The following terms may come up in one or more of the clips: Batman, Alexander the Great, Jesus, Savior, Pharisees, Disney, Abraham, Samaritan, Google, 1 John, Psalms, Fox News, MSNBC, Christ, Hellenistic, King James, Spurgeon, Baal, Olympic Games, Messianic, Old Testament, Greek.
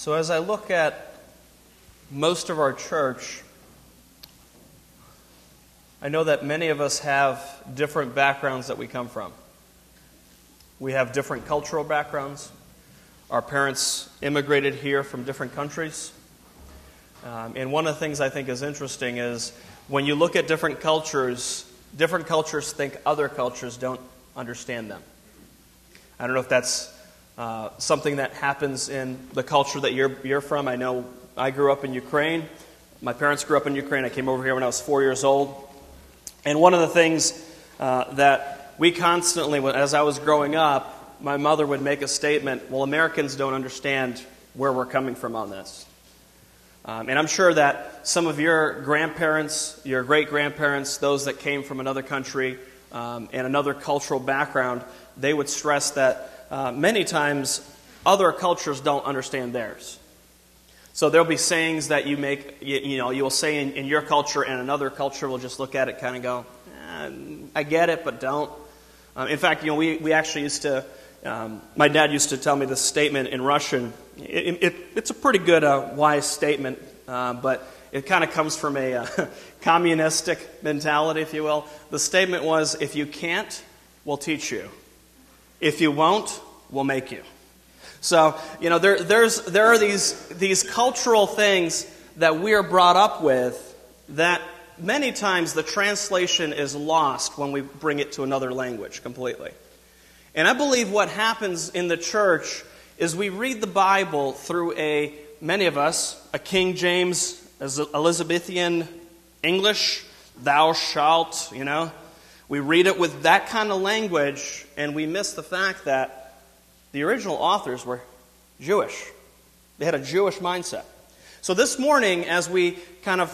So as I look at most of our church, I know that many of us have different backgrounds that we come from. We have different cultural backgrounds. Our parents immigrated here from different countries. And one of the things I think is interesting is when you look at different cultures think other cultures don't understand them. I don't know if that's something that happens in the culture that you're from. I know I grew up in Ukraine. My parents grew up in Ukraine. I came over here when I was 4 years old. And one of the things that we constantly, as I was growing up, my mother would make a statement, well, Americans don't understand where we're coming from on this. And I'm sure that some of your grandparents, your great-grandparents, those that came from another country and another cultural background, they would stress that many times other cultures don't understand theirs. So there'll be sayings that you make, you will say in your culture, and another culture will just look at it, kind of go, I get it, but don't. In fact, we actually used to. My dad used to tell me this statement in Russian. It's a pretty good, wise statement, but it kind of comes from a communistic mentality, if you will. The statement was, if you can't, we'll teach you. If you won't, we'll make you. So, there are these cultural things that we are brought up with that many times the translation is lost when we bring it to another language completely. And I believe what happens in the church is we read the Bible through many of us, a King James, Elizabethan English, thou shalt, We read it with that kind of language, and we miss the fact that the original authors were Jewish. They had a Jewish mindset. So this morning, as we kind of,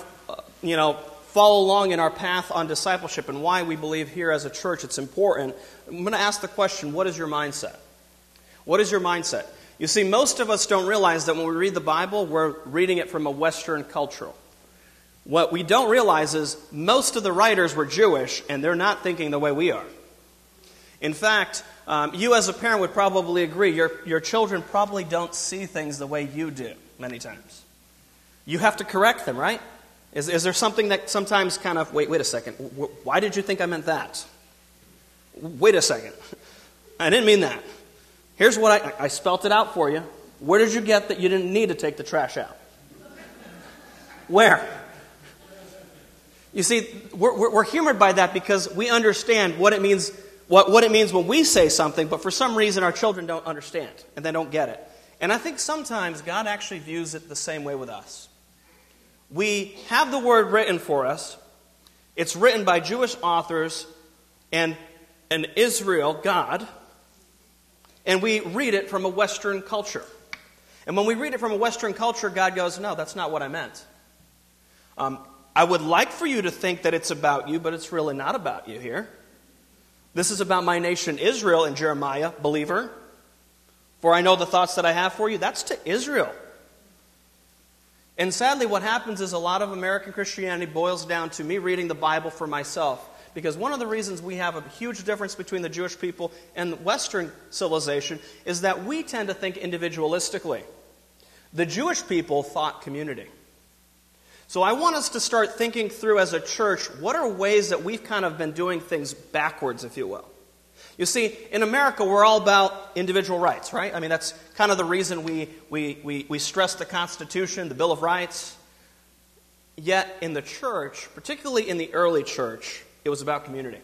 follow along in our path on discipleship and why we believe here as a church it's important, I'm going to ask the question, what is your mindset? What is your mindset? You see, most of us don't realize that when we read the Bible, we're reading it from a Western culture. What we don't realize is most of the writers were Jewish, and they're not thinking the way we are. In fact, you as a parent would probably agree, your children probably don't see things the way you do many times. You have to correct them, right? Is there something that sometimes kind of, wait a second, why did you think I meant that? Wait a second, I didn't mean that. Here's what I spelt it out for you. Where did you get that you didn't need to take the trash out? Where? You see, we're humored by that because we understand what it means, what it means when we say something, but for some reason our children don't understand and they don't get it. And I think sometimes God actually views it the same way with us. We have the word written for us. It's written by Jewish authors and an Israel, God, and we read it from a Western culture. And when we read it from a Western culture, God goes, no, that's not what I meant. I would like for you to think that it's about you, but it's really not about you here. This is about my nation Israel in Jeremiah, believer. For I know the thoughts that I have for you. That's to Israel. And sadly, what happens is a lot of American Christianity boils down to me reading the Bible for myself. Because one of the reasons we have a huge difference between the Jewish people and the Western civilization is that we tend to think individualistically. The Jewish people thought community. So I want us to start thinking through as a church, what are ways that we've kind of been doing things backwards, if you will. You see, in America, we're all about individual rights, right? I mean, that's kind of the reason we stress the Constitution, the Bill of Rights. Yet in the church, particularly in the early church, it was about community.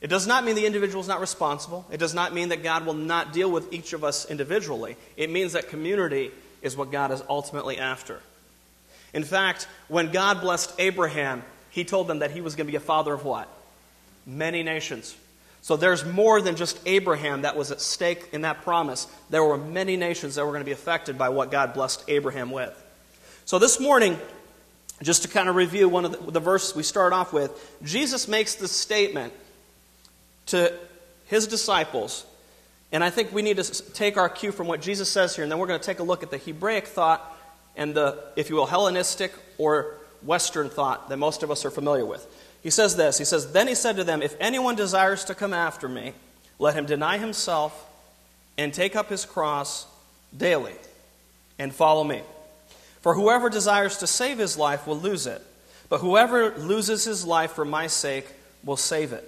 It does not mean the individual is not responsible. It does not mean that God will not deal with each of us individually. It means that community is what God is ultimately after. In fact, when God blessed Abraham, he told them that he was going to be a father of what? Many nations. So there's more than just Abraham that was at stake in that promise. There were many nations that were going to be affected by what God blessed Abraham with. So this morning, just to kind of review one of the verses we start off with, Jesus makes this statement to his disciples, and I think we need to take our cue from what Jesus says here, and then we're going to take a look at the Hebraic thought and the, if you will, Hellenistic or Western thought that most of us are familiar with. He says this, he says, then he said to them, if anyone desires to come after me, let him deny himself and take up his cross daily and follow me. For whoever desires to save his life will lose it, but whoever loses his life for my sake will save it.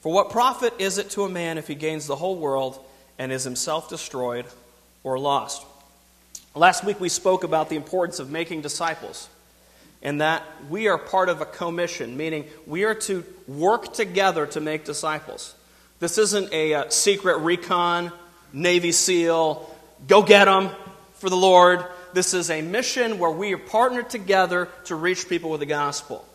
For what profit is it to a man if he gains the whole world and is himself destroyed or lost? Last week we spoke about the importance of making disciples, and that we are part of a commission, meaning we are to work together to make disciples. This isn't a secret recon, Navy SEAL, go get them for the Lord. This is a mission where we are partnered together to reach people with the gospel.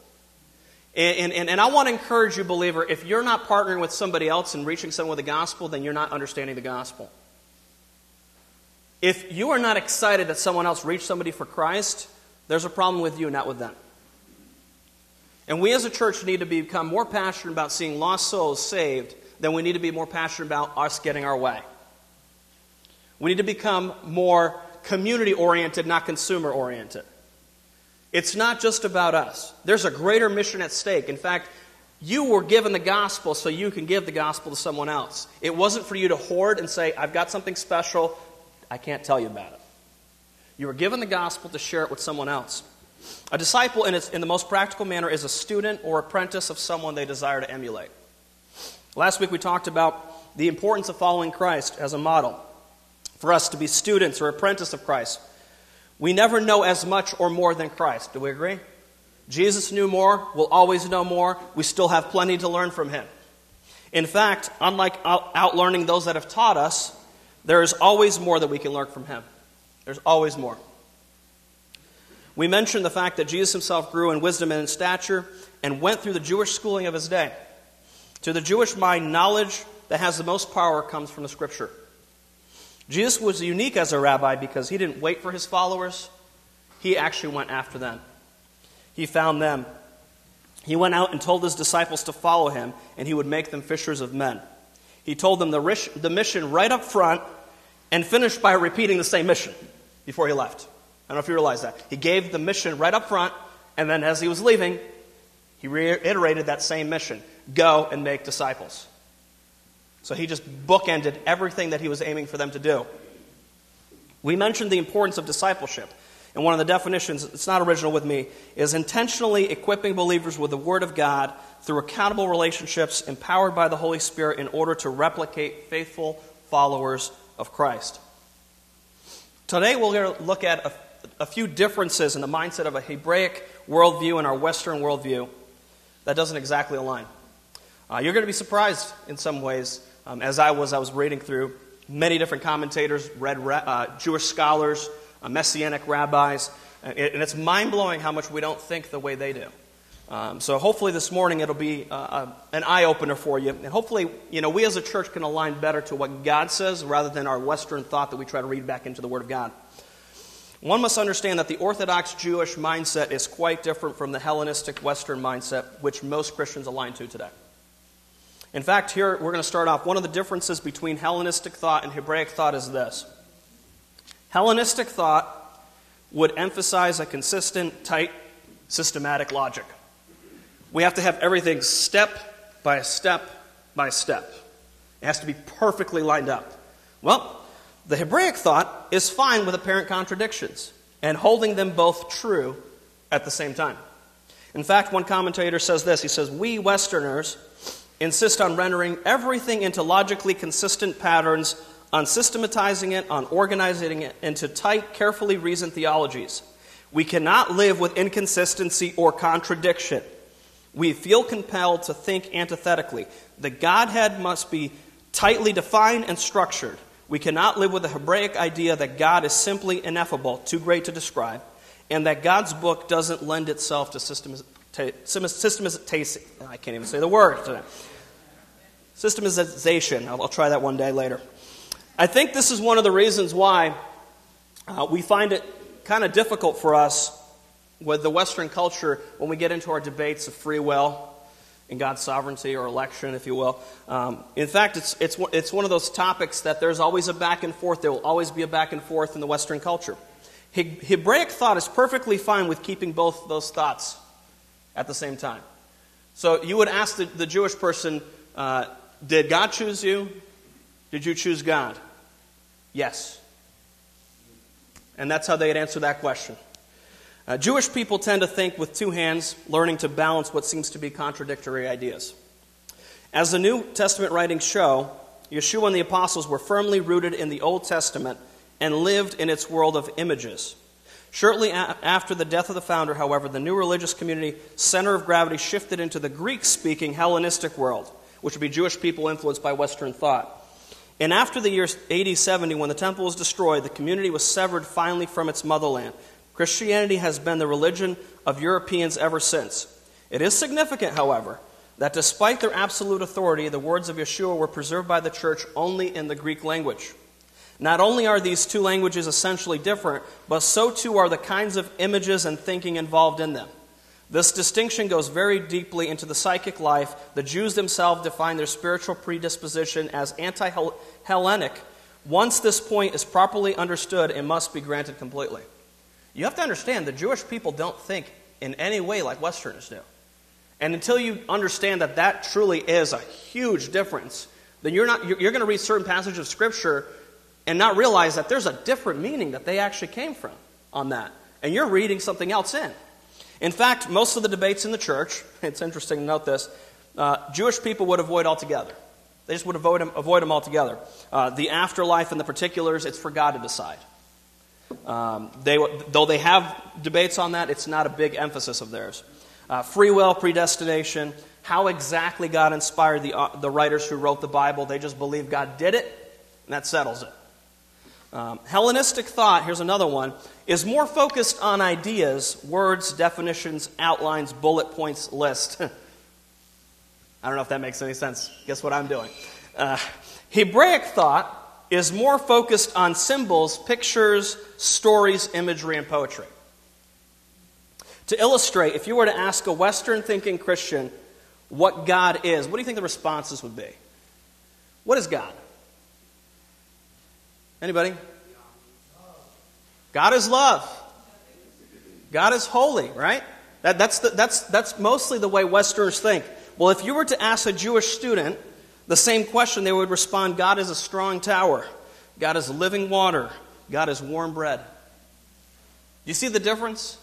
And I want to encourage you, believer, if you're not partnering with somebody else and reaching someone with the gospel, then you're not understanding the gospel. If you are not excited that someone else reached somebody for Christ, there's a problem with you, not with them. And we as a church need to become more passionate about seeing lost souls saved than we need to be more passionate about us getting our way. We need to become more community-oriented, not consumer-oriented. It's not just about us. There's a greater mission at stake. In fact, you were given the gospel so you can give the gospel to someone else. It wasn't for you to hoard and say, I've got something special, I can't tell you about it. You were given the gospel to share it with someone else. A disciple, in the most practical manner, is a student or apprentice of someone they desire to emulate. Last week we talked about the importance of following Christ as a model, for us to be students or apprentice of Christ. We never know as much or more than Christ. Do we agree? Jesus knew more. We'll always know more. We still have plenty to learn from him. In fact, unlike out-learning those that have taught us, there is always more that we can learn from him. There's always more. We mentioned the fact that Jesus himself grew in wisdom and in stature and went through the Jewish schooling of his day. To the Jewish mind, knowledge that has the most power comes from the Scripture. Jesus was unique as a rabbi because he didn't wait for his followers. He actually went after them. He found them. He went out and told his disciples to follow him, and he would make them fishers of men. He told them the mission right up front and finished by repeating the same mission before he left. I don't know if you realize that. He gave the mission right up front, and then as he was leaving, he reiterated that same mission. Go and make disciples. So he just bookended everything that he was aiming for them to do. We mentioned the importance of discipleship. And one of the definitions, it's not original with me, is intentionally equipping believers with the Word of God through accountable relationships empowered by the Holy Spirit in order to replicate faithful followers of Christ. Today we're going to look at a few differences in the mindset of a Hebraic worldview and our Western worldview that doesn't exactly align. You're going to be surprised in some ways. As I was reading through many different commentators, read Jewish scholars, Messianic rabbis, and it's mind-blowing how much we don't think the way they do. So hopefully this morning it'll be an eye-opener for you, and hopefully we as a church can align better to what God says rather than our Western thought that we try to read back into the Word of God. One must understand that the Orthodox Jewish mindset is quite different from the Hellenistic Western mindset, which most Christians align to today. In fact, here we're going to start off. One of the differences between Hellenistic thought and Hebraic thought is this. Hellenistic thought would emphasize a consistent, tight, systematic logic. We have to have everything step by step by step. It has to be perfectly lined up. Well, the Hebraic thought is fine with apparent contradictions and holding them both true at the same time. In fact, one commentator says this. He says, we Westerners insist on rendering everything into logically consistent patterns, on systematizing it, on organizing it into tight, carefully reasoned theologies. We cannot live with inconsistency or contradiction. We feel compelled to think antithetically. The Godhead must be tightly defined and structured. We cannot live with the Hebraic idea that God is simply ineffable, too great to describe, and that God's book doesn't lend itself to systematization. I can't even say the word today. Systematization. I'll try that one day later. I think this is one of the reasons why we find it kind of difficult for us with the Western culture when we get into our debates of free will and God's sovereignty or election, if you will. In fact, it's one of those topics that there's always a back and forth. There will always be a back and forth in the Western culture. Hebraic thought is perfectly fine with keeping both those thoughts at the same time. So you would ask the Jewish person, did God choose you? Did you choose God? Yes. And that's how they'd answer that question. Jewish people tend to think with two hands, learning to balance what seems to be contradictory ideas. As the New Testament writings show, Yeshua and the Apostles were firmly rooted in the Old Testament and lived in its world of images. Shortly after the death of the founder, however, the new religious community center of gravity shifted into the Greek-speaking Hellenistic world, which would be Jewish people influenced by Western thought. And after the year AD 70, when the temple was destroyed, the community was severed finally from its motherland. Christianity has been the religion of Europeans ever since. It is significant, however, that despite their absolute authority, the words of Yeshua were preserved by the church only in the Greek language. Not only are these two languages essentially different, but so too are the kinds of images and thinking involved in them. This distinction goes very deeply into the psychic life. The Jews themselves define their spiritual predisposition as anti-Hellenic. Once this point is properly understood, it must be granted completely. You have to understand, the Jewish people don't think in any way like Westerners do. And until you understand that that truly is a huge difference, then you're going to read certain passages of Scripture and not realize that there's a different meaning that they actually came from on that. And you're reading something else in. In fact, most of the debates in the church, it's interesting to note this, Jewish people would avoid altogether. They just would avoid them altogether. The afterlife and the particulars, it's for God to decide. Though they have debates on that, it's not a big emphasis of theirs. Free will, predestination, how exactly God inspired the writers who wrote the Bible. They just believe God did it, and that settles it. Hellenistic thought, here's another one, is more focused on ideas, words, definitions, outlines, bullet points, list. I don't know if that makes any sense. Guess what I'm doing. Hebraic thought is more focused on symbols, pictures, stories, imagery, and poetry. To illustrate, if you were to ask a Western-thinking Christian what God is, what do you think the responses would be? What is God? Anybody? God is love. God is holy, right? That's mostly the way Westerners think. Well, if you were to ask a Jewish student the same question, they would respond, God is a strong tower. God is living water. God is warm bread. You see the difference?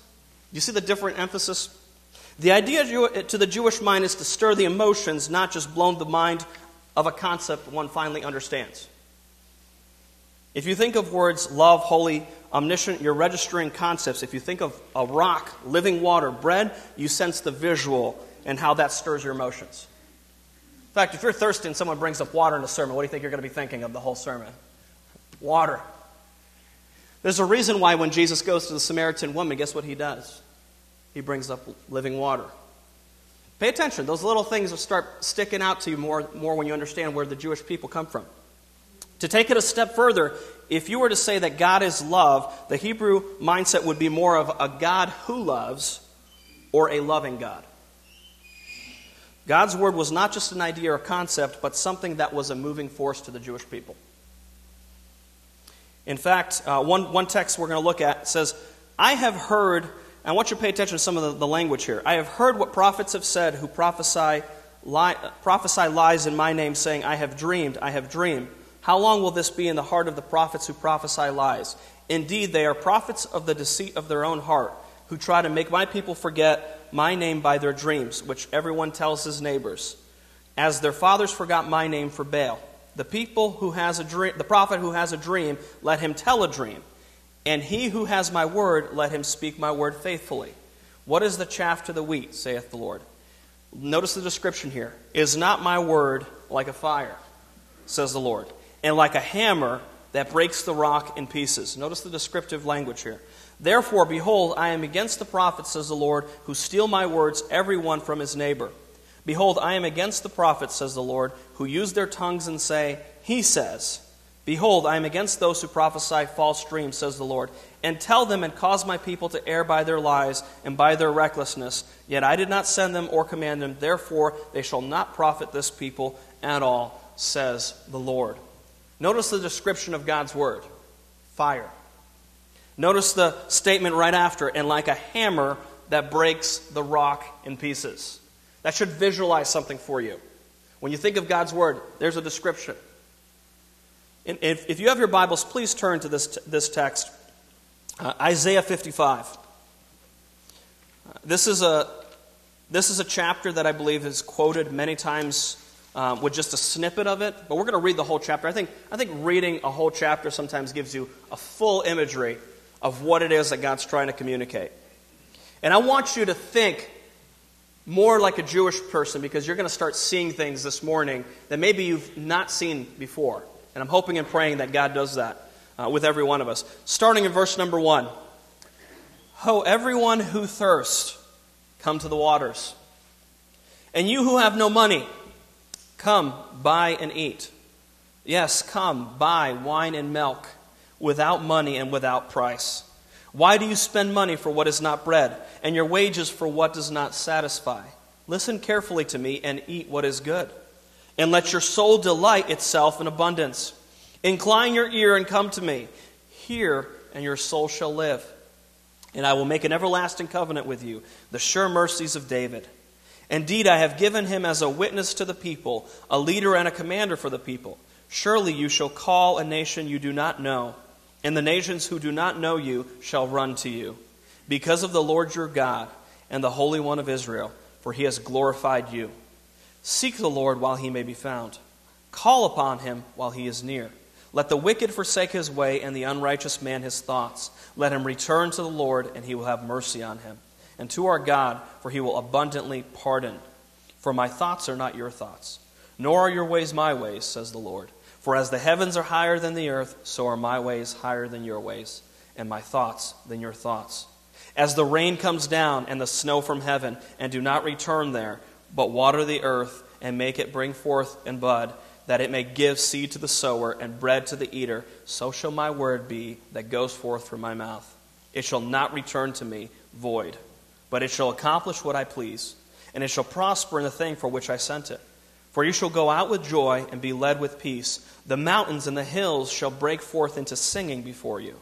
You see the different emphasis? The idea to the Jewish mind is to stir the emotions, not just blow the mind of a concept one finally understands. If you think of words love, holy, omniscient, you're registering concepts. If you think of a rock, living water, bread, you sense the visual and how that stirs your emotions. In fact, if you're thirsty and someone brings up water in a sermon, what do you think you're going to be thinking of the whole sermon? Water. There's a reason why when Jesus goes to the Samaritan woman, guess what he does? He brings up living water. Pay attention. Those little things will start sticking out to you more when you understand where the Jewish people come from. To take it a step further, if you were to say that God is love, the Hebrew mindset would be more of a God who loves or a loving God. God's word was not just an idea or concept, but something that was a moving force to the Jewish people. In fact, one text we're going to look at says, I have heard, and I want you to pay attention to some of the language here. I have heard what prophets have said who prophesy lies in my name, saying, I have dreamed, I have dreamed. How long will this be in the heart of the prophets who prophesy lies? Indeed, they are prophets of the deceit of their own heart, who try to make my people forget my name by their dreams, which everyone tells his neighbors, as their fathers forgot my name for Baal. The prophet who has a dream, let him tell a dream, and he who has my word, let him speak my word faithfully. What is the chaff to the wheat, saith the Lord? Notice the description here. Is not my word like a fire, says the Lord, and like a hammer that breaks the rock in pieces? Notice the descriptive language here. Therefore, behold, I am against the prophets, says the Lord, who steal my words, every one from his neighbor. Behold, I am against the prophets, says the Lord, who use their tongues and say, He says. Behold, I am against those who prophesy false dreams, says the Lord, and tell them and cause my people to err by their lies and by their recklessness. Yet I did not send them or command them. Therefore, they shall not profit this people at all, says the Lord. Notice the description of God's word. Fire. Notice the statement right after, and like a hammer that breaks the rock in pieces. That should visualize something for you. When you think of God's word, there's a description. And if you have your Bibles, please turn to this text. Isaiah 55. This is a chapter that I believe is quoted many times with just a snippet of it, but we're going to read the whole chapter. I think reading a whole chapter sometimes gives you a full imagery of what it is that God's trying to communicate. And I want you to think more like a Jewish person, because you're going to start seeing things this morning that maybe you've not seen before. And I'm hoping and praying that God does that with every one of us. Starting in verse number 1. Ho, everyone who thirsts, come to the waters. And you who have no money, come, buy and eat. Yes, come, buy wine and milk, without money and without price. Why do you spend money for what is not bread, and your wages for what does not satisfy? Listen carefully to me and eat what is good, and let your soul delight itself in abundance. Incline your ear and come to me. Hear, and your soul shall live. And I will make an everlasting covenant with you, the sure mercies of David. Indeed, I have given him as a witness to the people, a leader and a commander for the people. Surely you shall call a nation you do not know, and the nations who do not know you shall run to you, because of the Lord your God and the Holy One of Israel, for he has glorified you. Seek the Lord while he may be found. Call upon him while he is near. Let the wicked forsake his way, and the unrighteous man his thoughts. Let him return to the Lord, and he will have mercy on him, and to our God, for he will abundantly pardon. For my thoughts are not your thoughts, nor are your ways my ways, says the Lord. For as the heavens are higher than the earth, so are my ways higher than your ways, and my thoughts than your thoughts. As the rain comes down and the snow from heaven, and do not return there, but water the earth, and make it bring forth and bud, that it may give seed to the sower and bread to the eater, so shall my word be that goes forth from my mouth. It shall not return to me void, but it shall accomplish what I please, and it shall prosper in the thing for which I sent it. For you shall go out with joy and be led with peace. The mountains and the hills shall break forth into singing before you.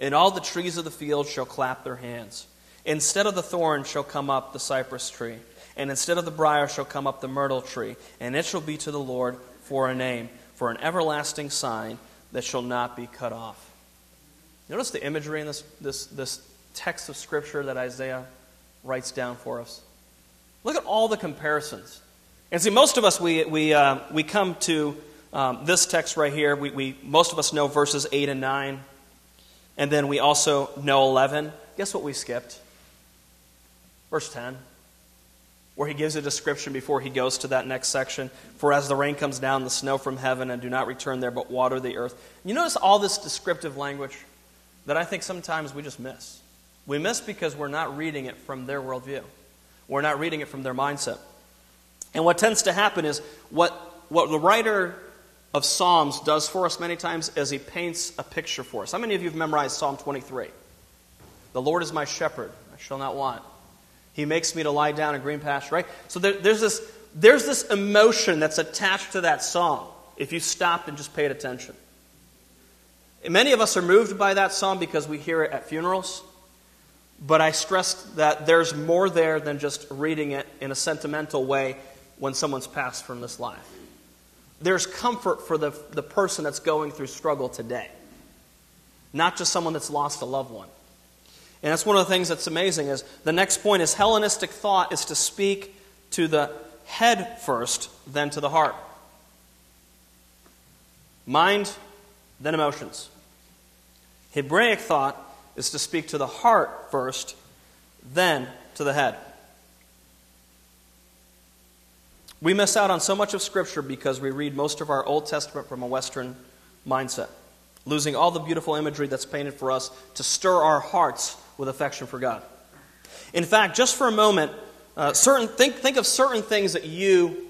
And all the trees of the field shall clap their hands. Instead of the thorn shall come up the cypress tree. And instead of the briar shall come up the myrtle tree. And it shall be to the Lord for a name, for an everlasting sign that shall not be cut off. Notice the imagery in this text of Scripture that Isaiah writes down for us. Look at all the comparisons. And see, most of us, we come to this text right here. Most of us know verses 8 and 9. And then we also know 11. Guess what we skipped? Verse 10, where he gives a description before he goes to that next section. For as the rain comes down, the snow from heaven, and do not return there, but water the earth. You notice all this descriptive language that I think sometimes we just miss. We miss because we're not reading it from their worldview. We're not reading it from their mindset. And what tends to happen is what the writer of Psalms does for us many times is he paints a picture for us. How many of you have memorized Psalm 23? The Lord is my shepherd, I shall not want. He makes me to lie down in green pasture, right? So there's this emotion that's attached to that song if you stopped and just paid attention. And many of us are moved by that song because we hear it at funerals. But I stressed that there's more there than just reading it in a sentimental way when someone's passed from this life. There's comfort for the person that's going through struggle today, not just someone that's lost a loved one. And that's one of the things that's amazing is the next point is Hellenistic thought is to speak to the head first, then to the heart. Mind, then emotions. Hebraic thought is to speak to the heart first, then to the head. We miss out on so much of Scripture because we read most of our Old Testament from a Western mindset, losing all the beautiful imagery that's painted for us to stir our hearts with affection for God. In fact, just for a moment, think of certain things that you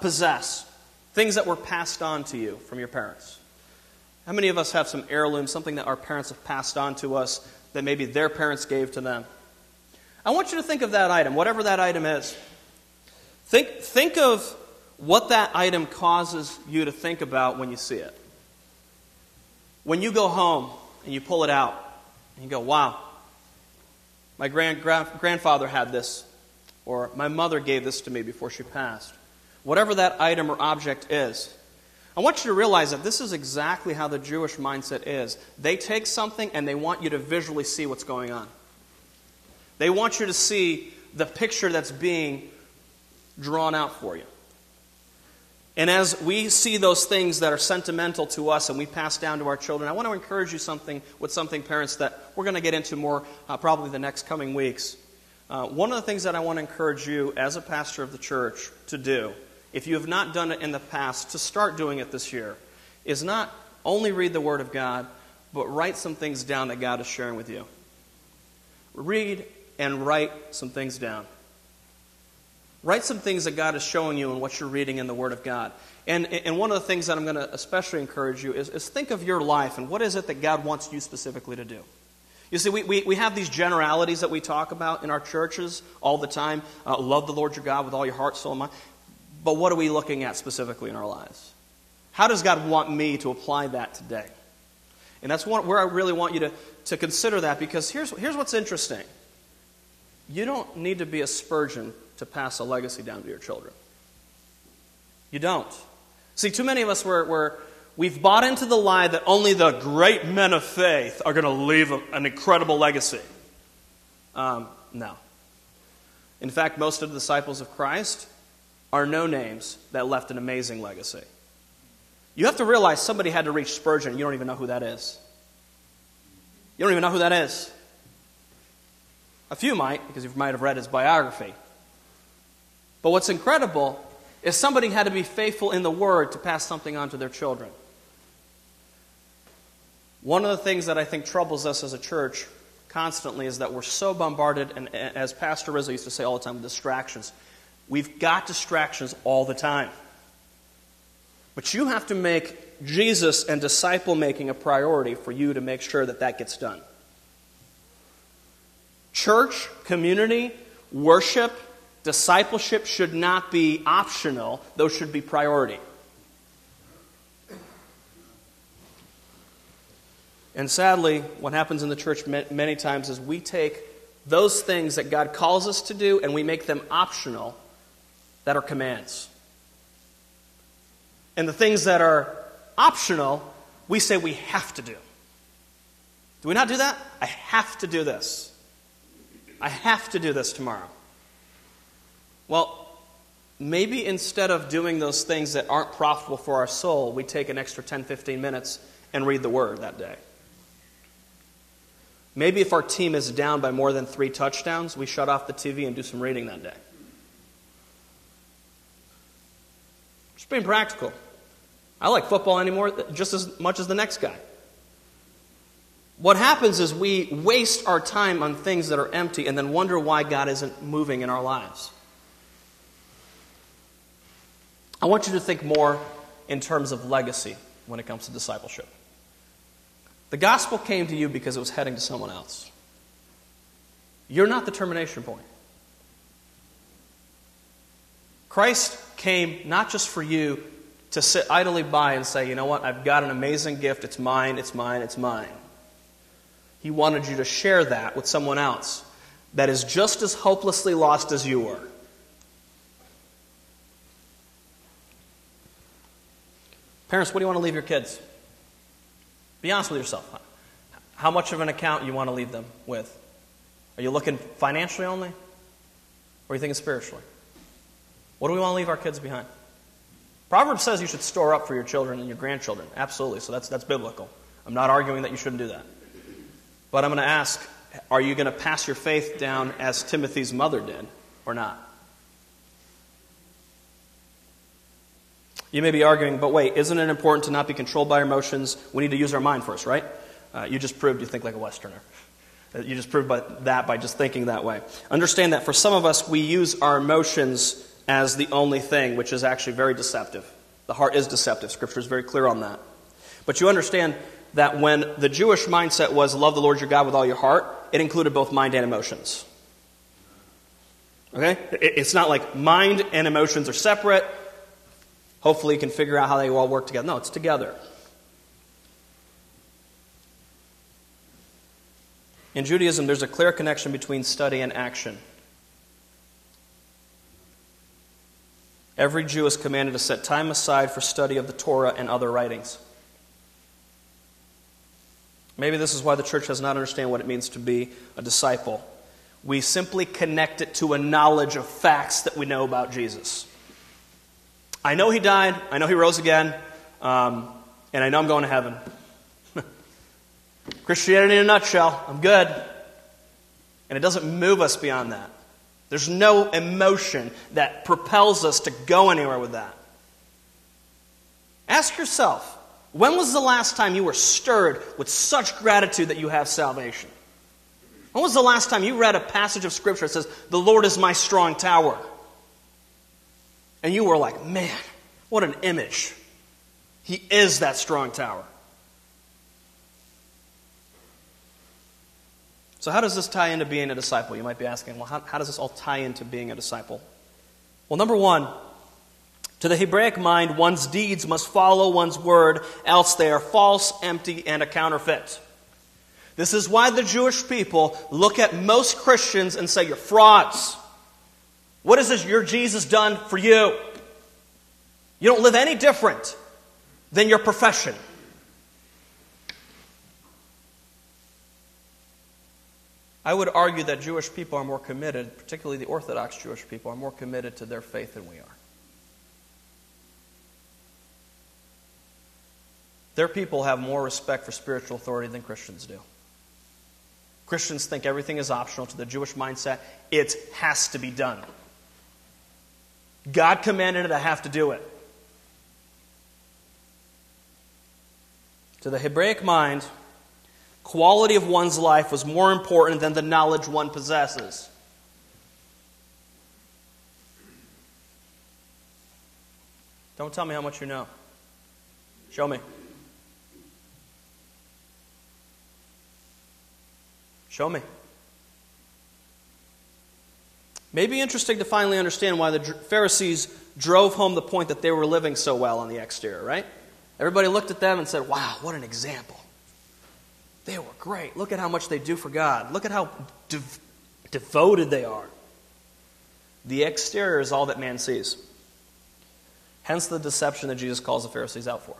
possess, things that were passed on to you from your parents. How many of us have some heirloom, something that our parents have passed on to us that maybe their parents gave to them? I want you to think of that item, whatever that item is. Think of what that item causes you to think about when you see it. When you go home and you pull it out and you go, wow, my grandfather had this, or my mother gave this to me before she passed. Whatever that item or object is, I want you to realize that this is exactly how the Jewish mindset is. They take something and they want you to visually see what's going on. They want you to see the picture that's being drawn out for you. And as we see those things that are sentimental to us and we pass down to our children, I want to encourage you with something, parents, that we're going to get into more probably the next coming weeks. One of the things that I want to encourage you as a pastor of the church to do, if you have not done it in the past, to start doing it this year, is not only read the Word of God, but write some things down that God is sharing with you. Read and write some things down. Write some things that God is showing you and what you're reading in the Word of God. And one of the things that I'm going to especially encourage you is think of your life and what is it that God wants you specifically to do. You see, we have these generalities that we talk about in our churches all the time. Love the Lord your God with all your heart, soul, and mind. But what are we looking at specifically in our lives? How does God want me to apply that today? And that's where I really want you to consider that, because here's what's interesting. You don't need to be a Spurgeon to pass a legacy down to your children. You don't. See, too many of us, we've bought into the lie that only the great men of faith are going to leave an incredible legacy. No. In fact, most of the disciples of Christ are no names that left an amazing legacy. You have to realize somebody had to reach Spurgeon. You don't even know who that is. You don't even know who that is. A few might, because you might have read his biography. But what's incredible is somebody had to be faithful in the Word to pass something on to their children. One of the things that I think troubles us as a church constantly is that we're so bombarded, and as Pastor Rizzo used to say all the time, with distractions. We've got distractions all the time. But you have to make Jesus and disciple-making a priority for you to make sure that that gets done. Church, community, worship, discipleship should not be optional. Those should be priority. And sadly, what happens in the church many times is we take those things that God calls us to do and we make them optional, that are commands. And the things that are optional, we say we have to do. Do we not do that? I have to do this. I have to do this tomorrow. Well, maybe instead of doing those things that aren't profitable for our soul, we take an extra 10, 15 minutes and read the Word that day. Maybe if our team is down by more than 3 touchdowns, we shut off the TV and do some reading that day. Just being practical. I like football anymore just as much as the next guy. What happens is we waste our time on things that are empty and then wonder why God isn't moving in our lives. I want you to think more in terms of legacy when it comes to discipleship. The gospel came to you because it was heading to someone else. You're not the termination point. Christ came not just for you to sit idly by and say, you know what, I've got an amazing gift, it's mine, it's mine, it's mine. He wanted you to share that with someone else that is just as hopelessly lost as you were. Parents, what do you want to leave your kids? Be honest with yourself. How much of an account you want to leave them with? Are you looking financially only? Or are you thinking spiritually? What do we want to leave our kids behind? Proverbs says you should store up for your children and your grandchildren. Absolutely, so that's biblical. I'm not arguing that you shouldn't do that. But I'm going to ask, are you going to pass your faith down as Timothy's mother did or not? You may be arguing, but wait, isn't it important to not be controlled by our emotions? We need to use our mind first, right? You just proved you think like a Westerner. You just proved that by just thinking that way. Understand that for some of us, we use our emotions as the only thing, which is actually very deceptive. The heart is deceptive. Scripture is very clear on that. But you understand that when the Jewish mindset was love the Lord your God with all your heart, it included both mind and emotions. Okay? It's not like mind and emotions are separate. Hopefully you can figure out how they all work together. No, it's together. In Judaism, there's a clear connection between study and action. every Jew is commanded to set time aside for study of the Torah and other writings. Maybe this is why the church does not understand what it means to be a disciple. We simply connect it to a knowledge of facts that we know about Jesus. I know he died, I know he rose again, and I know I'm going to heaven. Christianity in a nutshell, I'm good. And it doesn't move us beyond that. There's no emotion that propels us to go anywhere with that. Ask yourself, when was the last time you were stirred with such gratitude that you have salvation? When was the last time you read a passage of Scripture that says, "The Lord is my strong tower"? And you were like, man, what an image. He is that strong tower. So how does this tie into being a disciple? You might be asking, well, how does this all tie into being a disciple? Well, number one, to the Hebraic mind, one's deeds must follow one's word, else they are false, empty, and a counterfeit. This is why the Jewish people look at most Christians and say, you're frauds. What is this your Jesus done for you? You don't live any different than your profession. I would argue that Jewish people are more committed, particularly the Orthodox Jewish people, are more committed to their faith than we are. Their people have more respect for spiritual authority than Christians do. Christians think everything is optional. To the Jewish mindset, it has to be done. God commanded it, I have to do it. To the Hebraic mind, quality of one's life was more important than the knowledge one possesses. Don't tell me how much you know. Show me. Show me. May be interesting to finally understand why the Pharisees drove home the point that they were living so well on the exterior, right? Everybody looked at them and said, wow, what an example. They were great. Look at how much they do for God. Look at how devoted they are. The exterior is all that man sees. Hence the deception that Jesus calls the Pharisees out for.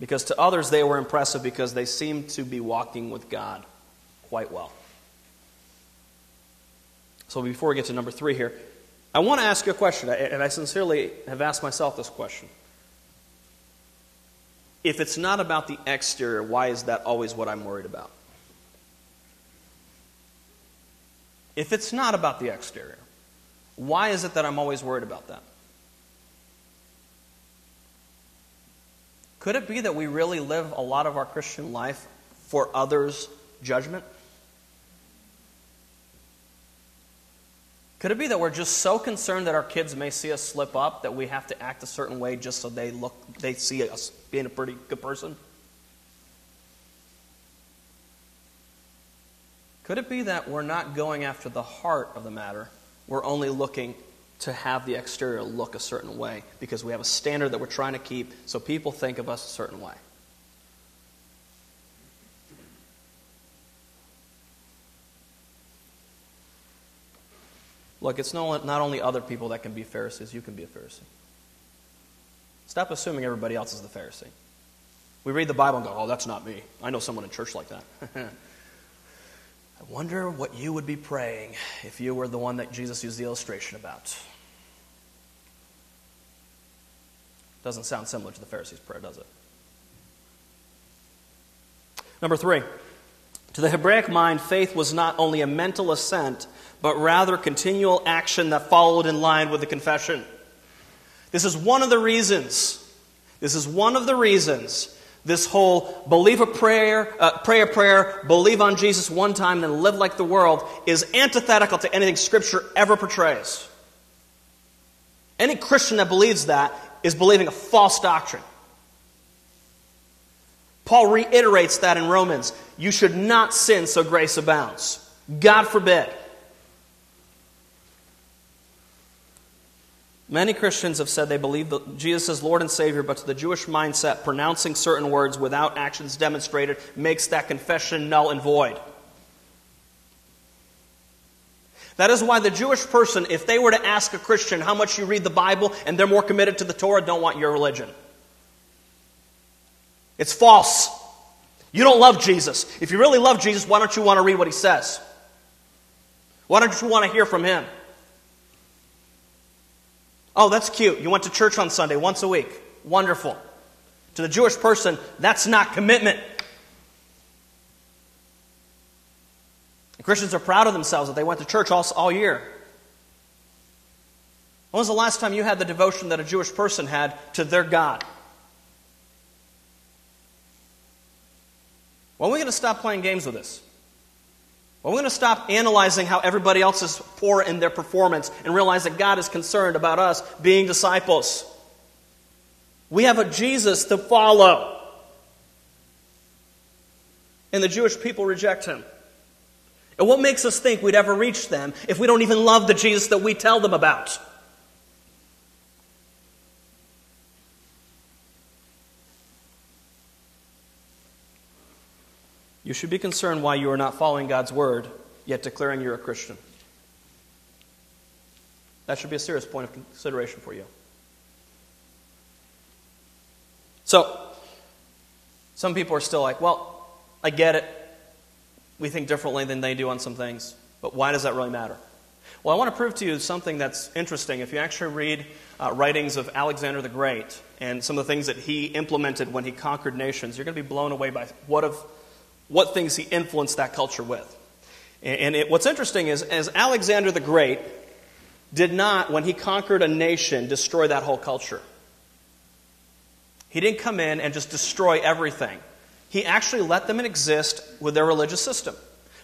Because to others they were impressive because they seemed to be walking with God quite well. So before we get to number three here, I want to ask you a question, and I sincerely have asked myself this question. If it's not about the exterior, why is that always what I'm worried about? If it's not about the exterior, why is it that I'm always worried about that? Could it be that we really live a lot of our Christian life for others' judgment? Could it be that we're just so concerned that our kids may see us slip up that we have to act a certain way just so they see us being a pretty good person? Could it be that we're not going after the heart of the matter? We're only looking to have the exterior look a certain way because we have a standard that we're trying to keep so people think of us a certain way. Look, it's not only other people that can be Pharisees, you can be a Pharisee. Stop assuming everybody else is the Pharisee. We read the Bible and go, oh, that's not me. I know someone in church like that. I wonder what you would be praying if you were the one that Jesus used the illustration about. Doesn't sound similar to the Pharisees' prayer, does it? Number three, to the Hebraic mind, faith was not only a mental assent, but rather continual action that followed in line with the confession. This is one of the reasons this whole believe a prayer, believe on Jesus one time, then live like the world is antithetical to anything Scripture ever portrays. Any Christian that believes that is believing a false doctrine. Paul reiterates that in Romans. You should not sin so grace abounds. God forbid. Many Christians have said they believe that Jesus is Lord and Savior, but to the Jewish mindset, pronouncing certain words without actions demonstrated makes that confession null and void. That is why the Jewish person, if they were to ask a Christian how much you read the Bible and they're more committed to the Torah, don't want your religion. It's false. You don't love Jesus. If you really love Jesus, why don't you want to read what he says? Why don't you want to hear from him? Oh, that's cute. You went to church on Sunday once a week. Wonderful. To the Jewish person, that's not commitment. And Christians are proud of themselves that they went to church all year. When was the last time you had the devotion that a Jewish person had to their God? When are we going to stop playing games with this? Well, we're going to stop analyzing how everybody else is poor in their performance and realize that God is concerned about us being disciples. We have a Jesus to follow. And the Jewish people reject him. And what makes us think we'd ever reach them if we don't even love the Jesus that we tell them about? You should be concerned why you are not following God's word, yet declaring you're a Christian. That should be a serious point of consideration for you. So, some people are still like, well, I get it. We think differently than they do on some things, but why does that really matter? Well, I want to prove to you something that's interesting. If you actually read writings of Alexander the Great and some of the things that he implemented when he conquered nations, you're going to be blown away by what things he influenced that culture with. And what's interesting is, as Alexander the Great did not, when he conquered a nation, destroy that whole culture. He didn't come in and just destroy everything. He actually let them exist with their religious system.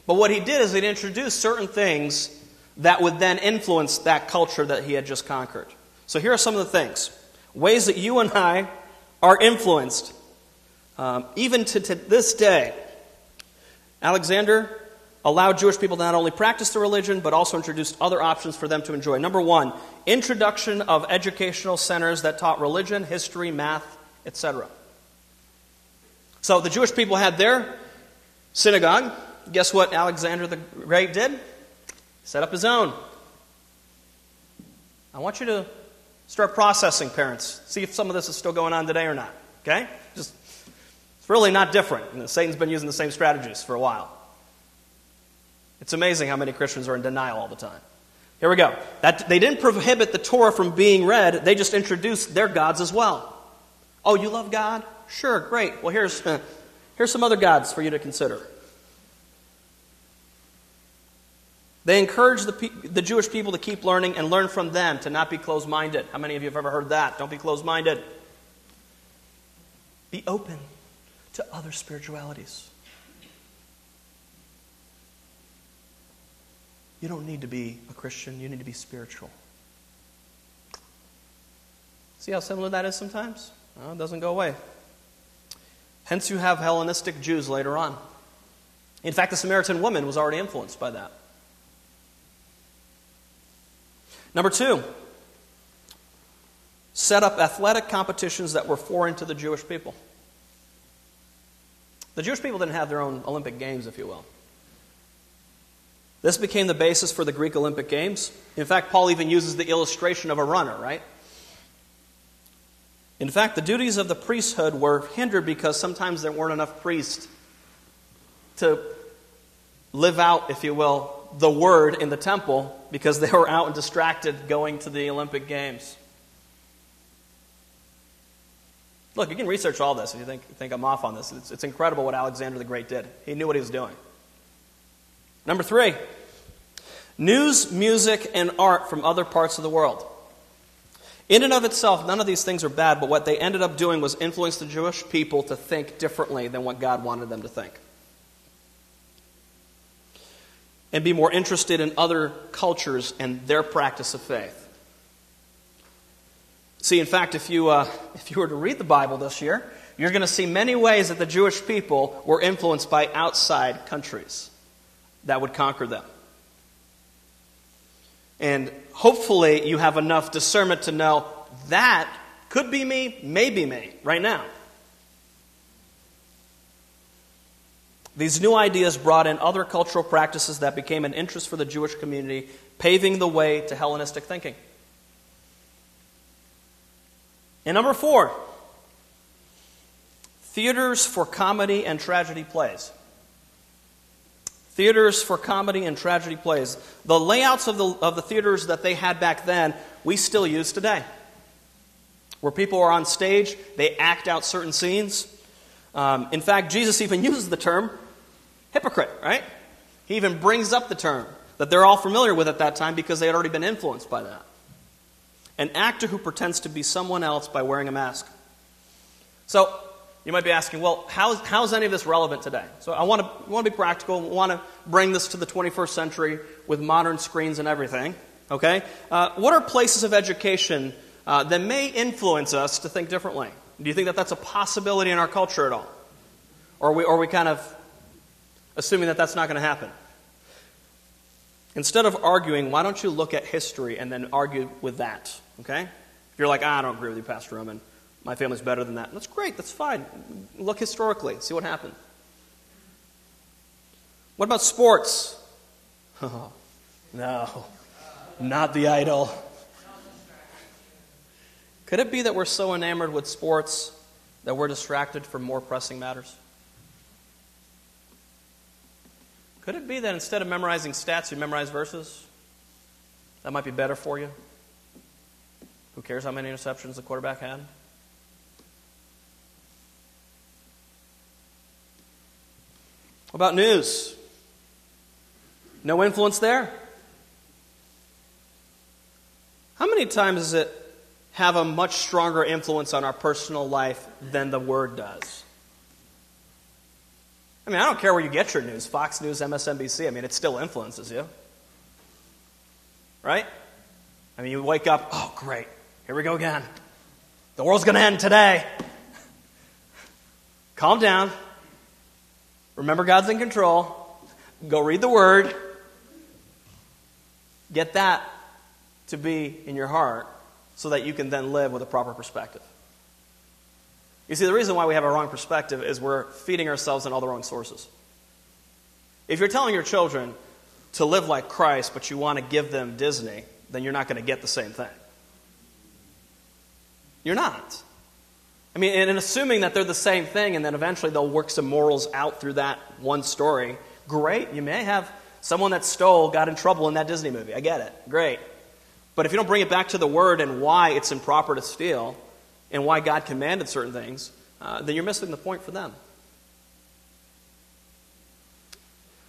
But what he did is he introduced certain things that would then influence that culture that he had just conquered. So here are some of the things. Ways that you and I are influenced, even to this day. Alexander allowed Jewish people to not only practice their religion, but also introduced other options for them to enjoy. Number one, introduction of educational centers that taught religion, history, math, etc. So the Jewish people had their synagogue. Guess what Alexander the Great did? Set up his own. I want you to start processing, parents. See if some of this is still going on today or not. Okay? Just... really not different. You know, Satan's been using the same strategies for a while. It's amazing how many Christians are in denial all the time. Here we go. They didn't prohibit the Torah from being read. They just introduced their gods as well. Oh, you love God? Sure, great. Well, here's some other gods for you to consider. They encouraged the Jewish people to keep learning and learn from them, to not be closed-minded. How many of you have ever heard that? Don't be closed-minded. Be open to other spiritualities. You don't need to be a Christian. You need to be spiritual. See how similar that is sometimes? No, it doesn't go away. Hence you have Hellenistic Jews later on. In fact, the Samaritan woman was already influenced by that. Number two, set up athletic competitions that were foreign to the Jewish people. The Jewish people didn't have their own Olympic Games, if you will. This became the basis for the Greek Olympic Games. In fact, Paul even uses the illustration of a runner, right? In fact, the duties of the priesthood were hindered because sometimes there weren't enough priests to live out, if you will, the word in the temple because they were out and distracted going to the Olympic Games. Look, you can research all this if you think I'm off on this. It's incredible what Alexander the Great did. He knew what he was doing. Number three, news, music, and art from other parts of the world. In and of itself, none of these things are bad, but what they ended up doing was influence the Jewish people to think differently than what God wanted them to think. And be more interested in other cultures and their practice of faith. See, in fact, if you were to read the Bible this year, you're going to see many ways that the Jewish people were influenced by outside countries that would conquer them. And hopefully you have enough discernment to know that could be me, may be me, right now. These new ideas brought in other cultural practices that became an interest for the Jewish community, paving the way to Hellenistic thinking. And number four, theaters for comedy and tragedy plays. Theaters for comedy and tragedy plays. The layouts of the theaters that they had back then, we still use today. Where people are on stage, they act out certain scenes. In fact, Jesus even uses the term hypocrite, right? He even brings up the term that they're all familiar with at that time because they had already been influenced by that. An actor who pretends to be someone else by wearing a mask. So, you might be asking, well, how is any of this relevant today? So I want to be practical. I want to bring this to the 21st century with modern screens and everything. Okay? What are places of education that may influence us to think differently? Do you think that that's a possibility in our culture at all? Or are we kind of assuming that that's not going to happen? Instead of arguing, why don't you look at history and then argue with that? Okay? If you're like, I don't agree with you, Pastor Roman. My family's better than that. That's great. That's fine. Look historically. See what happened. What about sports? Oh, no. Not the idol. Could it be that we're so enamored with sports that we're distracted from more pressing matters? Could it be that instead of memorizing stats, you memorize verses? That might be better for you. Who cares how many interceptions the quarterback had? What about news? No influence there? How many times does it have a much stronger influence on our personal life than the Word does? I mean, I don't care where you get your news. Fox News, MSNBC, I mean, it still influences you. Right? I mean, you wake up, oh, great, here we go again. The world's going to end today. Calm down. Remember God's in control. Go read the Word. Get that to be in your heart so that you can then live with a proper perspective. You see, the reason why we have a wrong perspective is we're feeding ourselves in all the wrong sources. If you're telling your children to live like Christ, but you want to give them Disney, then you're not going to get the same thing. You're not. I mean, and assuming that they're the same thing and then eventually they'll work some morals out through that one story, great. You may have someone that stole, got in trouble in that Disney movie. I get it. Great. But if you don't bring it back to the Word and why it's improper to steal and why God commanded certain things, then you're missing the point for them.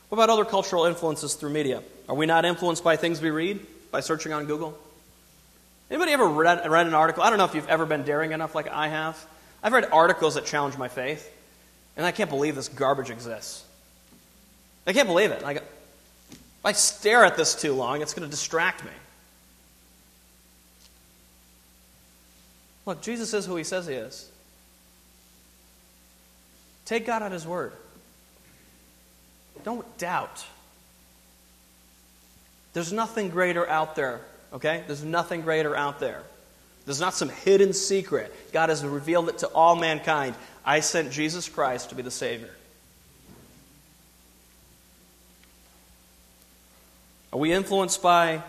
What about other cultural influences through media? Are we not influenced by things we read, by searching on Google? Anybody ever read an article? I don't know if you've ever been daring enough like I have. I've read articles that challenge my faith, and I can't believe this garbage exists. I can't believe it. If I stare at this too long, it's going to distract me. Look, Jesus is who He says He is. Take God at His word. Don't doubt. There's nothing greater out there. Okay? There's nothing greater out there. There's not some hidden secret. God has revealed it to all mankind. I sent Jesus Christ to be the Savior. Are we influenced by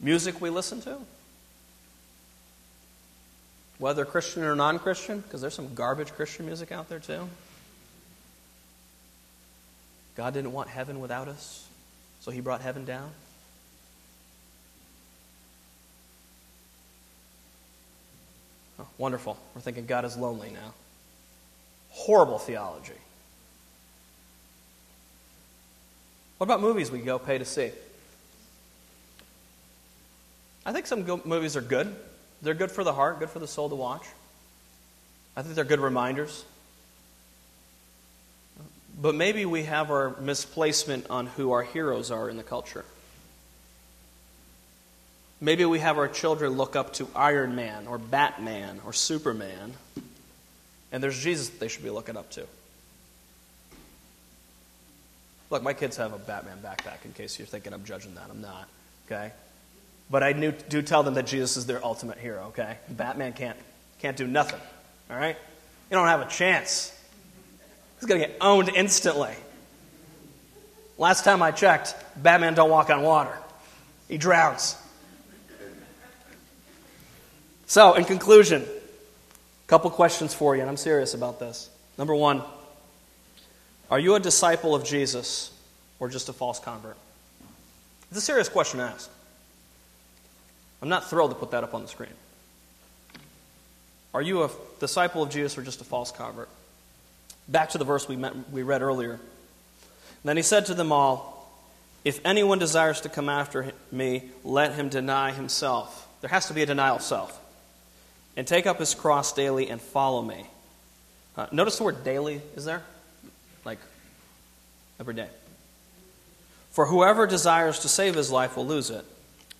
music we listen to? Whether Christian or non-Christian? Because there's some garbage Christian music out there too. God didn't want heaven without us, so He brought heaven down. Oh, wonderful. We're thinking God is lonely now. Horrible theology. What about movies we go pay to see? I think some movies are good. They're good for the heart, good for the soul to watch. I think they're good reminders. But maybe we have our misplacement on who our heroes are in the culture. Maybe we have our children look up to Iron Man or Batman or Superman, and there's Jesus that they should be looking up to. Look, my kids have a Batman backpack in case you're thinking I'm judging that. I'm not, okay? But I do tell them that Jesus is their ultimate hero, okay? Batman can't do nothing, all right? You don't have a chance. It's going to get owned instantly. Last time I checked, Batman don't walk on water. He drowns. So, in conclusion, a couple questions for you, and I'm serious about this. Number one, are you a disciple of Jesus or just a false convert? It's a serious question to ask. I'm not thrilled to put that up on the screen. Are you a disciple of Jesus or just a false convert? Back to the verse we read earlier. Then he said to them all, if anyone desires to come after me, let him deny himself. There has to be a denial of self. And take up his cross daily and follow me. Notice the word daily is there? Like every day. For whoever desires to save his life will lose it.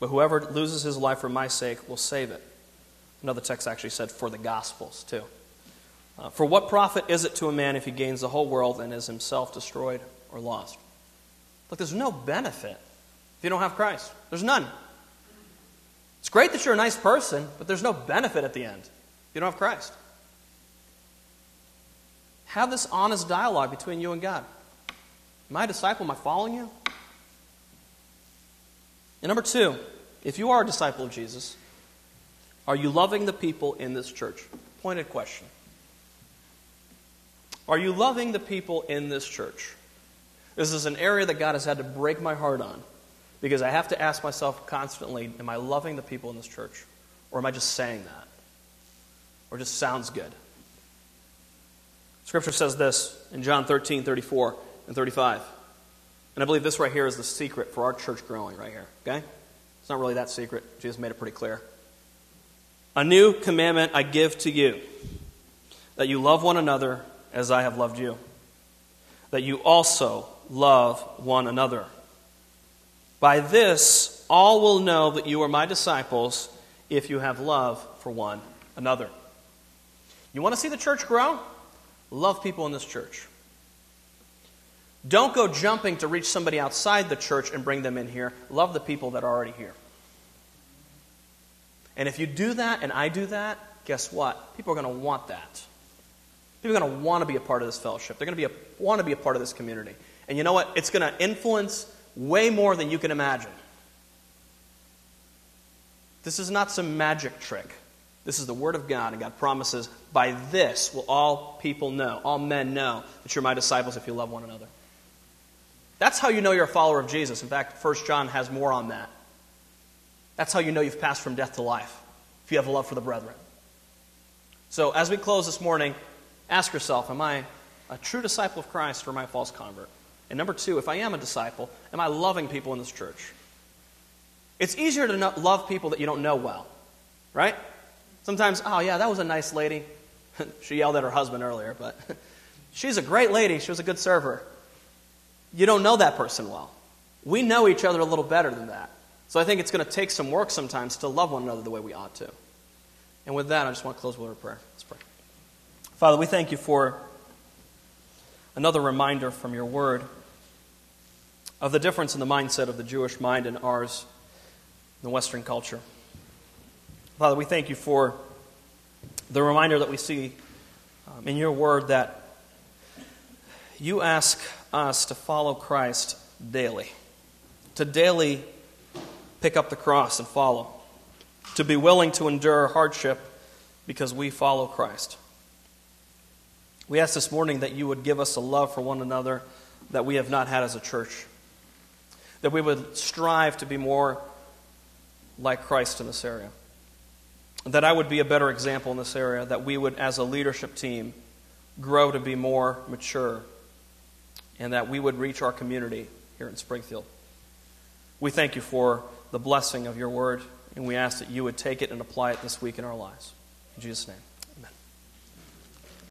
But whoever loses his life for my sake will save it. Another text actually said for the Gospels too. For what profit is it to a man if he gains the whole world and is himself destroyed or lost? Look, there's no benefit if you don't have Christ. There's none. It's great that you're a nice person, but there's no benefit at the end if you don't have Christ. Have this honest dialogue between you and God. Am I a disciple? Am I following you? And number two, if you are a disciple of Jesus, are you loving the people in this church? Pointed question. Are you loving the people in this church? This is an area that God has had to break my heart on because I have to ask myself constantly, am I loving the people in this church? Or am I just saying that? Or just sounds good? Scripture says this in John 13, 34, and 35. And I believe this right here is the secret for our church growing right here, okay? It's not really that secret. Jesus made it pretty clear. A new commandment I give to you, that you love one another as I have loved you, that you also love one another. By this, all will know that you are my disciples if you have love for one another. You want to see the church grow? Love people in this church. Don't go jumping to reach somebody outside the church and bring them in here. Love the people that are already here. And if you do that and I do that, guess what? People are going to want that. People are going to want to be a part of this fellowship. They're going to want to be a part of this community. And you know what? It's going to influence way more than you can imagine. This is not some magic trick. This is the Word of God, and God promises, by this will all people know, all men know, that you're my disciples if you love one another. That's how you know you're a follower of Jesus. In fact, 1 John has more on that. That's how you know you've passed from death to life, if you have a love for the brethren. So as we close this morning, ask yourself, am I a true disciple of Christ or am I a false convert? And number two, if I am a disciple, am I loving people in this church? It's easier to love people that you don't know well, right? Sometimes, oh yeah, that was a nice lady. She yelled at her husband earlier, but she's a great lady. She was a good server. You don't know that person well. We know each other a little better than that. So I think it's going to take some work sometimes to love one another the way we ought to. And with that, I just want to close with a prayer. Let's pray. Father, we thank you for another reminder from your word of the difference in the mindset of the Jewish mind and ours in the Western culture. Father, we thank you for the reminder that we see in your word that you ask us to follow Christ daily, to daily pick up the cross and follow, to be willing to endure hardship because we follow Christ. We ask this morning that you would give us a love for one another that we have not had as a church, that we would strive to be more like Christ in this area, that I would be a better example in this area, that we would, as a leadership team, grow to be more mature, and that we would reach our community here in Springfield. We thank you for the blessing of your word, and we ask that you would take it and apply it this week in our lives. In Jesus' name.